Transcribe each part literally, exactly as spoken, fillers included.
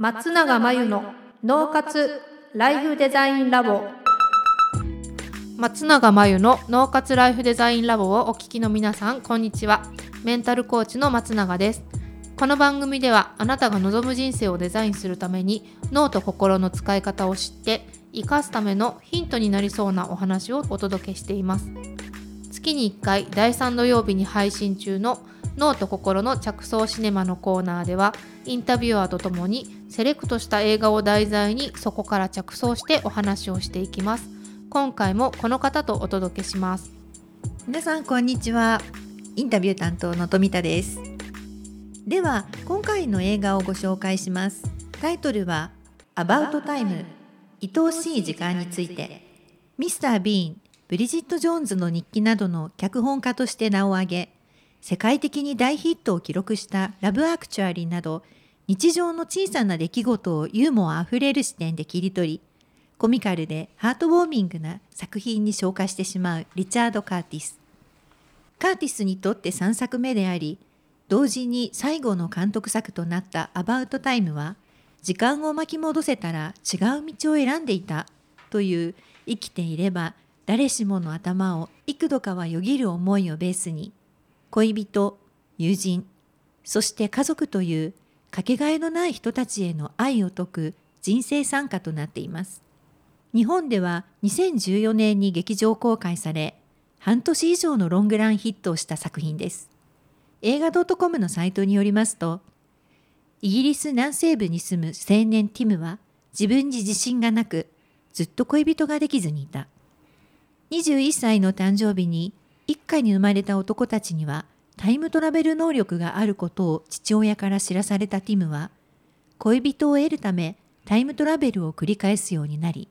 松永真由の脳活ライフデザインラボ。松永真由の脳活ライフデザインラボをお聞きの皆さん、こんにちは。メンタルコーチの松永です。この番組では、あなたが望む人生をデザインするために脳と心の使い方を知って生かすためのヒントになりそうなお話をお届けしています。月にいっかい、だいさん土曜日に配信中の脳と心の着想シネマのコーナーでは、インタビュアーとともにセレクトした映画を題材に、そこから着想してお話をしていきます。今回もこの方とお届けします。皆さん、こんにちは。インタビュー担当の富田です。では、今回の映画をご紹介します。タイトルはアバウトタイム、愛おしい時間について。ミスター・ビーン、ブリジット・ジョーンズの日記などの脚本家として名を挙げ、世界的に大ヒットを記録したラブアクチュアリーなど、日常の小さな出来事をユーモアあふれる視点で切り取り、コミカルでハートウォーミングな作品に昇華してしまうリチャード・カーティス。カーティスにとってさんさくめであり、同時に最後の監督作となったアバウトタイムは、時間を巻き戻せたら違う道を選んでいたという、生きていれば誰しもの頭を幾度かはよぎる思いをベースに、恋人、友人、そして家族というかけがえのない人たちへの愛を説く人生賛歌となっています。日本ではにせんじゅうよねんに劇場公開され、半年以上のロングランヒットをした作品です。映画ドットコムのサイトによりますと、イギリス南西部に住む青年ティムは自分に自信がなく、ずっと恋人ができずにいた。にじゅういっさいの誕生日に、一家に生まれた男たちにはタイムトラベル能力があることを父親から知らされたティムは、恋人を得るためタイムトラベルを繰り返すようになり、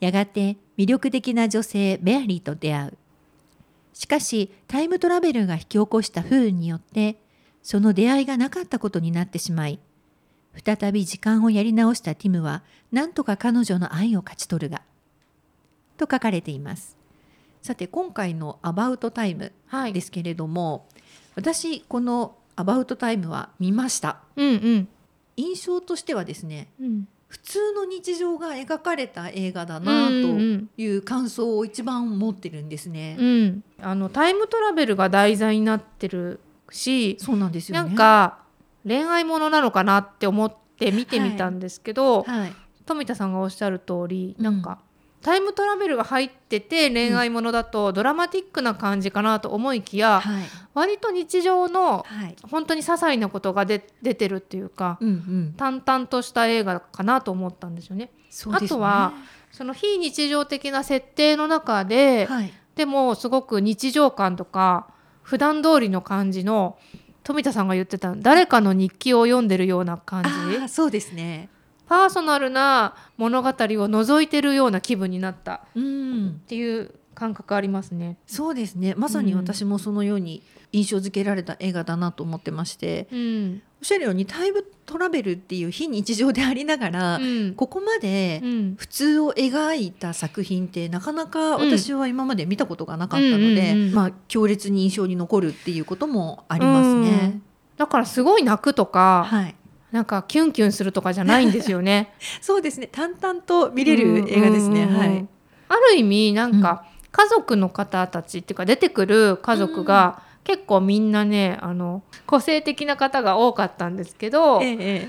やがて魅力的な女性メアリーと出会う。しかし、タイムトラベルが引き起こした不運によって、その出会いがなかったことになってしまい、再び時間をやり直したティムは、なんとか彼女の愛を勝ち取るが、と書かれています。さて、今回のアバウトタイムですけれども、はい、私、このアバウトタイムは見ました。うんうん、印象としてはですね、うん、普通の日常が描かれた映画だなという感想を一番持ってるんですね。うんうん、あのタイムトラベルが題材になってるし、そうなんですよね。なんか恋愛ものなのかなって思って見てみたんですけど、はいはい、富田さんがおっしゃる通り、なんか、うん、タイムトラベルが入ってて恋愛ものだとドラマティックな感じかなと思いきや、うん、はい、割と日常の本当に些細なことがで出てるっていうか、うんうん、淡々とした映画かなと思ったんですよね。そうですね。あとはその非日常的な設定の中で、はい、でもすごく日常感とか普段通りの感じの、富田さんが言ってた誰かの日記を読んでるような感じ。あ、そうですね。パーソナルな物語を覗いてるような気分になったっていう感覚ありますね。うん、そうですね。まさに私もそのように印象付けられた映画だなと思ってまして、うん、おっしゃるようにタイムトラベルっていう非日常でありながら、うん、ここまで普通を描いた作品ってなかなか私は今まで見たことがなかったので、うんうんうん、まあ、強烈に印象に残るっていうこともありますね。うん、だからすごい泣くとか、はい、なんかキュンキュンするとかじゃないんですよね。そうですね。淡々と見れる映画ですね。はい。ある意味、なんか家族の方たちっていうか、出てくる家族が結構みんなね、あの個性的な方が多かったんですけど、ええ、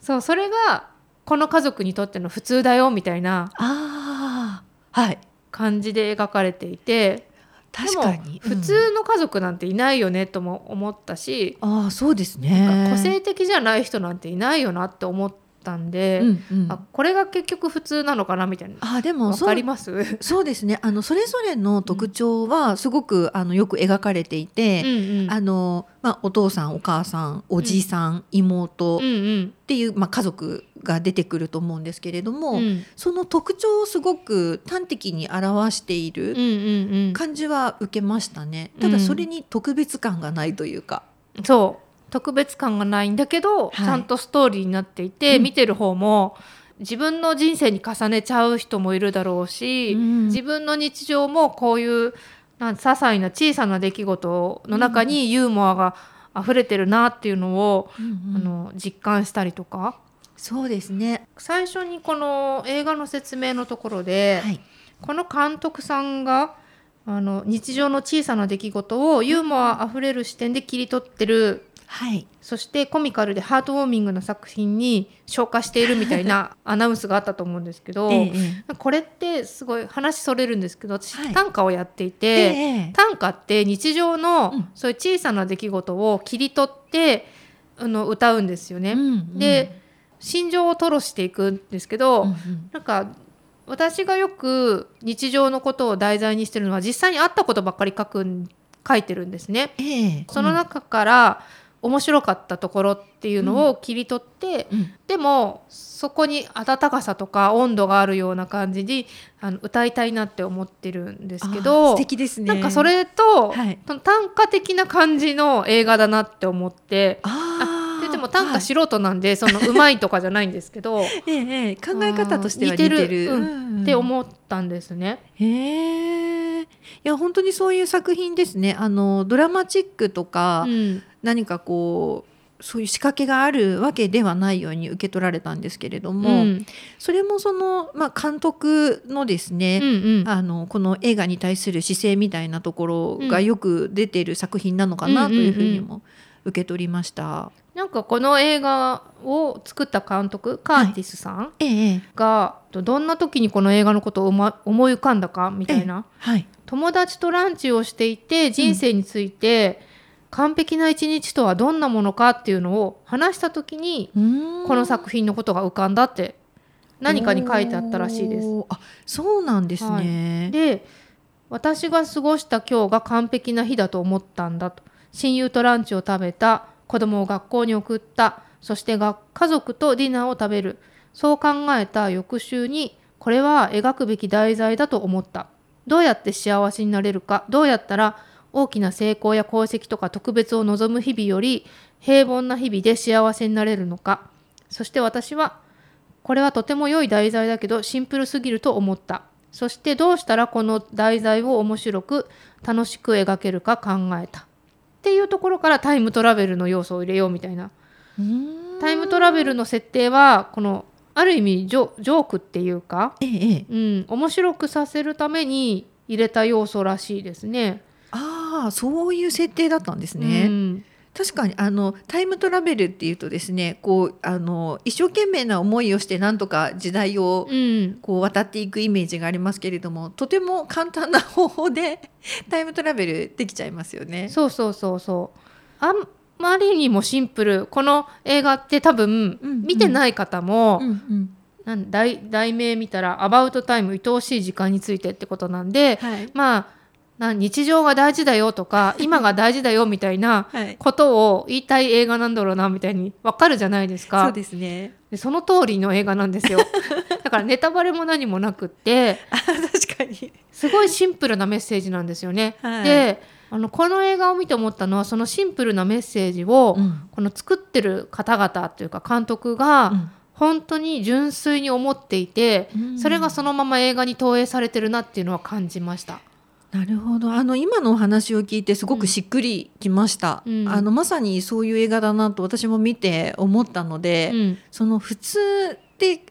そう、それがこの家族にとっての普通だよみたいな、あ、はい、感じで描かれていて、確かに、うん、普通の家族なんていないよねとも思ったし、ああ、そうですね。なんか個性的じゃない人なんていないよなって思ったんで、うんうん、あ、これが結局普通なのかなみたいな。あ、でもわかります。そ, そうですね。あのそれぞれの特徴はすごく、うん、あのよく描かれていて、うんうん、あのまあ、お父さん、お母さん、おじさん、うん、妹っていう、まあ、家族が出てくると思うんですけれども、うん、その特徴をすごく端的に表している感じは受けましたね。うんうんうん、ただそれに特別感がないというか、うん、そう特別感がないんだけど、はい、ちゃんとストーリーになっていて、うん、見てる方も自分の人生に重ねちゃう人もいるだろうし、うん、自分の日常もこういうなん些細な小さな出来事の中にユーモアが溢れてるなっていうのを、うんうん、あの実感したりとか、そうですね。最初にこの映画の説明のところで、はい、この監督さんがあの日常の小さな出来事をユーモアあふれる視点で切り取ってる、はい、そしてコミカルでハートウォーミングな作品に昇華しているみたいなアナウンスがあったと思うんですけど、ええ、これってすごい話それるんですけど、私、はい、短歌をやっていて、ええ、短歌って日常のそういう小さな出来事を切り取って、うん、あの歌うんですよね、うんうん、で心情を吐露していくんですけど、うんうん、なんか私がよく日常のことを題材にしてるのは実際にあったことばっかり書く書いてるんですね、ええ、その中から面白かったところっていうのを切り取って、うんうん、でもそこに温かさとか温度があるような感じにあの歌いたいなって思ってるんですけど、素敵ですね。なんかそれと、はい、短歌的な感じの映画だなって思って、あでも短歌素人なんで、はい、そのうまいとかじゃないんですけどええ、考え方としては似てる、似てる、うん、って思ったんですね。へえ、いや本当にそういう作品ですね。あのドラマチックとか、うん、何かこうそういう仕掛けがあるわけではないように受け取られたんですけれども、うん、それもその、まあ、監督のですね、うんうん、あのこの映画に対する姿勢みたいなところがよく出ている作品なのかなというふうにも、うんうんうん、受け取りました。なんかこの映画を作った監督カーティスさんがどんな時にこの映画のことを思い浮かんだかみたいな、はい、友達とランチをしていて人生について、うん、完璧な一日とはどんなものかっていうのを話した時にこの作品のことが浮かんだって何かに書いてあったらしいです。あ、そうなんですね、はい、で私が過ごした今日が完璧な日だと思ったんだと、親友とランチを食べた、子供を学校に送った、そしてが家族とディナーを食べる、そう考えた翌週にこれは描くべき題材だと思った、どうやって幸せになれるか、どうやったら大きな成功や功績とか特別を望む日々より平凡な日々で幸せになれるのか、そして私はこれはとても良い題材だけどシンプルすぎると思った、そしてどうしたらこの題材を面白く楽しく描けるか考えたっていうところからタイムトラベルの要素を入れようみたいな。うーん、タイムトラベルの設定はこのある意味ジ ョ, ジョークっていうか、ええ、うん、面白くさせるために入れた要素らしいですね。ああ、そういう設定だったんですね、うん、確かにあのタイムトラベルっていうとですね、こうあの一生懸命な思いをしてなんとか時代をこう渡っていくイメージがありますけれども、うん、とても簡単な方法でタイムトラベルできちゃいますよね。そうそうそうそう。あまりにもシンプル。この映画って多分見てない方も、うんうん、なん題、題名見たらアバウトタイム、愛おしい時間についてってことなんで、はい、まあな日常が大事だよとか今が大事だよみたいなことを言いたい映画なんだろうなみたいに分かるじゃないですか。そうですね。でその通りの映画なんですよだからネタバレも何もなくって確かにすごいシンプルなメッセージなんですよね、はい、であのこの映画を見て思ったのはそのシンプルなメッセージを、うん、この作ってる方々というか監督が、うん、本当に純粋に思っていて、うん、それがそのまま映画に投影されてるなっていうのは感じました。なるほど。あの今のお話を聞いてすごくしっくりきました、うん、あのまさにそういう映画だなと私も見て思ったので、うん、その普通って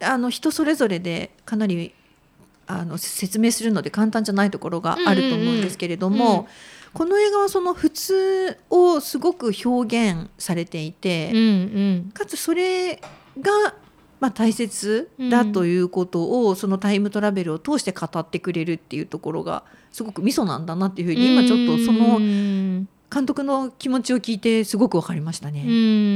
あの人それぞれでかなりあの説明するので簡単じゃないところがあると思うんですけれども、うんうんうん、この映画はその普通をすごく表現されていて、うんうん、かつそれがまあ、大切だということを、うん、そのタイムトラベルを通して語ってくれるっていうところがすごくミソなんだなっていうふうに今ちょっとその監督の気持ちを聞いてすごく分かりましたね、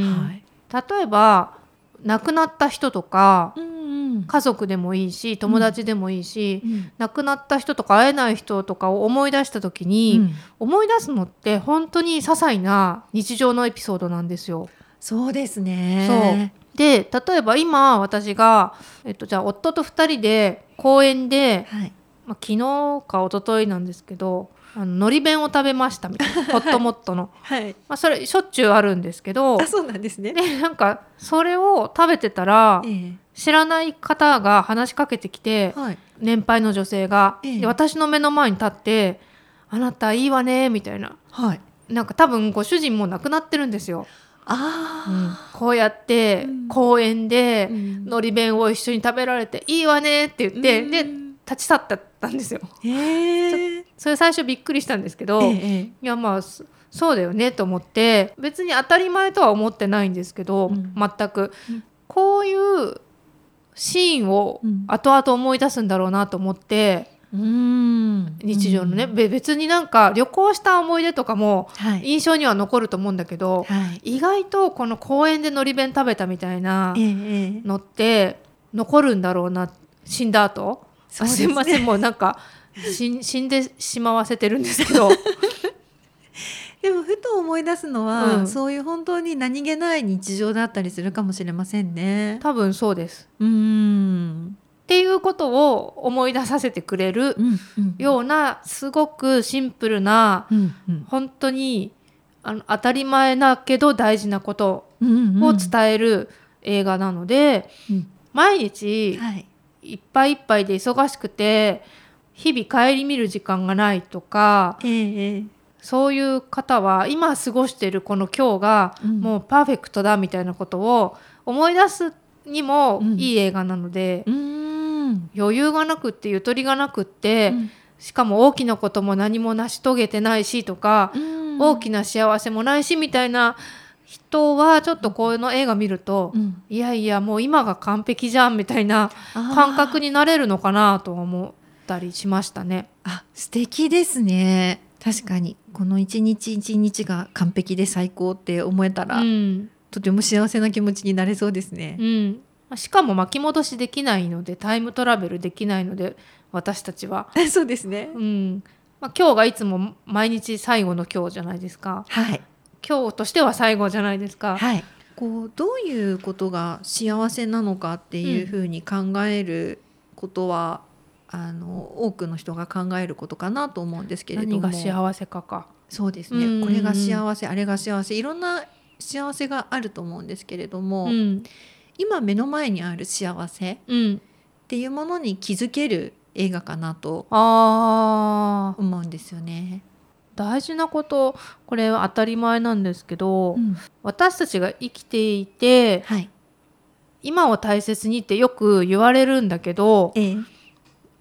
はい、例えば亡くなった人とか、うんうん、家族でもいいし友達でもいいし、うん、亡くなった人とか会えない人とかを思い出した時に、うん、思い出すのって本当に些細な日常のエピソードなんですよ。そうですね。そうで例えば今私が、えっと、じゃあ夫とふたりで公園で、はい、まあ、昨日か一昨日なんですけどあの海苔弁を食べましたみたいなホットモットの、はいはい、まあ、それしょっちゅうあるんですけど。あ、そうなんですね。でなんかそれを食べてたら、えー、知らない方が話しかけてきて、はい、年配の女性が、えー、で私の目の前に立ってあなたいいわねみたいな、はい、なんか多分ご主人も亡くなってるんですよ。あ、うん、こうやって公園でのり弁を一緒に食べられて、うん、いいわねって言って、うん、で立ち去ったんですよ、えー、それ最初びっくりしたんですけど、えー、いやまあそうだよねと思って、別に当たり前とは思ってないんですけど、うん、全く、うん、こういうシーンを後々思い出すんだろうなと思って、うん、日常のね、うん、別になんか旅行した思い出とかも印象には残ると思うんだけど、はい、意外とこの公園でのり弁食べたみたいなのって残るんだろうな、死んだ後、そうですね、あ、すいません、もうなんか死, 死んでしまわせてるんですけどでもふと思い出すのは、うん、そういう本当に何気ない日常だったりするかもしれませんね。多分そうです。うーんっていうことを思い出させてくれるような、うん、すごくシンプルな、うんうん、本当にあの当たり前だけど大事なことを伝える映画なので、うんうん、毎日いっぱいいっぱいで忙しくて日々顧みる時間がないとか、えーそういう方は今過ごしているこの今日がもうパーフェクトだみたいなことを思い出すにもいい映画なので、うんうん、余裕がなくってゆとりがなくって、うん、しかも大きなことも何も成し遂げてないしとか、うん、大きな幸せもないしみたいな人はちょっとこういうの映画見ると、うん、いやいやもう今が完璧じゃんみたいな感覚になれるのかなと思ったりしましたね。あ、素敵ですね。確かにこの一日一日が完璧で最高って思えたら、うん、とても幸せな気持ちになれそうですね、うん、しかも巻き戻しできないのでタイムトラベルできないので私たちはそうですね、うんまあ、今日がいつも毎日最後の今日じゃないですか、はい、今日としては最後じゃないですか、はい、こうどういうことが幸せなのかっていうふうに考えることは、うんあの多くの人が考えることかなと思うんですけれども、何が幸せかか、そうですね、うん、これが幸せあれが幸せいろんな幸せがあると思うんですけれども、うん、今目の前にある幸せっていうものに気づける映画かなと思うんですよね。大事なこと、これは当たり前なんですけど、うん、私たちが生きていて、はい、今を大切にってよく言われるんだけど、ええ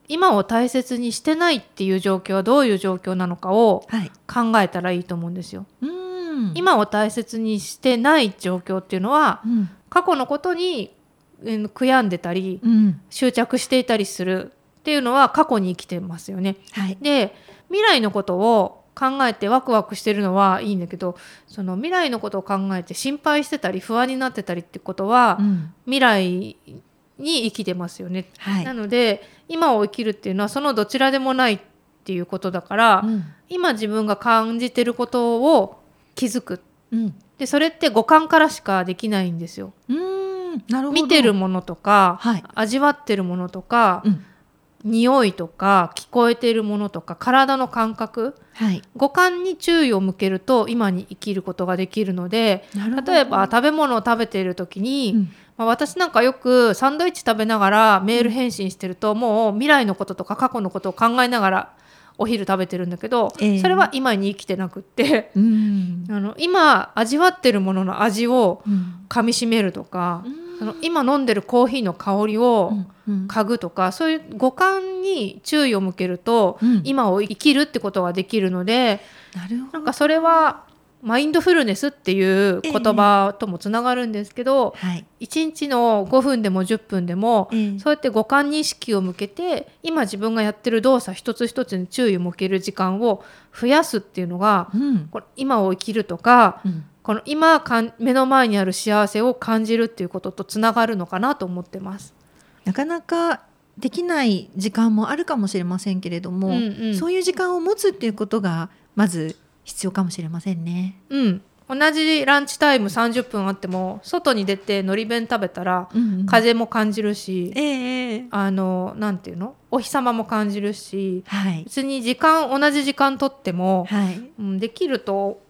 今を大切にしてないっていう状況はどういう状況なのかを考えたらいいと思うんですよ、はい、うーん今を大切にしてない状況っていうのは、うん、過去のことに悔やんでたり、うん、執着していたりするっていうのは過去に生きてますよね、はい、で未来のことを考えてワクワクしてるのはいいんだけど、その未来のことを考えて心配してたり不安になってたりってことは、うん、未来に生きてますよね、はい、なので今を生きるっていうのはそのどちらでもないっていうことだから、うん、今自分が感じてることを気づく、うん、でそれって五感からしかできないんですよ。うーんなるほど。見てるものとか、はい、味わってるものとか、うん、匂いとか聞こえてるものとか体の感覚、はい、五感に注意を向けると今に生きることができるので、例えば食べ物を食べている時に、うんまあ、私なんかよくサンドイッチ食べながらメール返信してると、もう未来のこととか過去のことを考えながらお昼食べてるんだけど、えー、それは今に生きてなくって、うん、あの今味わってるものの味を噛みしめるとか、うんその今飲んでるコーヒーの香りを嗅ぐとか、うんうん、そういう五感に注意を向けると、うん、今を生きるってことができるので、なるほど。なんかそれはマインドフルネスっていう言葉ともつながるんですけど、えーはい、いちにちのごふんでもじゅっぷんでも、えー、そうやって五感に意識を向けて今自分がやってる動作一つ一つに注意を向ける時間を増やすっていうのが、うん、これ今を生きるとか、うんこの今かん目の前にある幸せを感じるっていうこととつながるのかなと思ってます。なかなかできない時間もあるかもしれませんけれども、うんうん、そういう時間を持つっていうことがまず必要かもしれませんね、うん、同じランチタイムさんじゅっぷんあっても外に出てのり弁食べたら、うんうん、風も感じるし、えー、あのなんていうのお日様も感じるし、はい、別に時間同じ時間とっても、はいうん、できると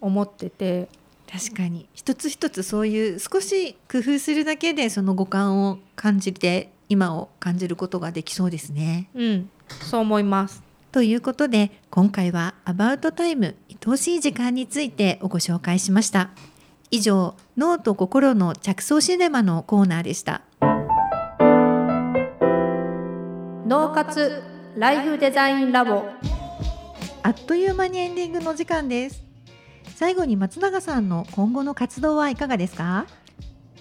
思ってて、確かに一つ一つそういう少し工夫するだけでその五感を感じて今を感じることができそうですね、うん、そう思います。ということで今回はアバウトタイム愛おしい時間についてご紹介しました。以上、脳と心の着想シネマのコーナーでした。脳活ライフデザインラボ、あっという間にエンディングの時間です。最後に松永さんの今後の活動はいかがですか？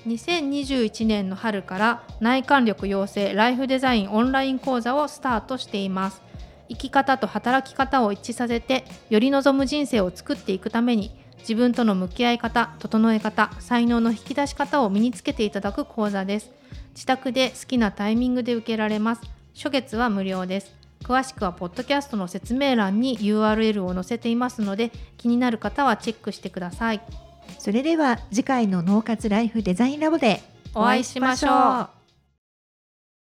にせんにじゅういちねんの春から内観力養成ライフデザインオンライン講座をスタートしています。生き方と働き方を一致させてより望む人生を作っていくために、自分との向き合い方、整え方、才能の引き出し方を身につけていただく講座です。自宅で好きなタイミングで受けられます。初月は無料です。詳しくはポッドキャストの説明欄に ユーアールエル を載せていますので、気になる方はチェックしてください。それでは次回の脳活ライフデザインラボでお会いしましょう。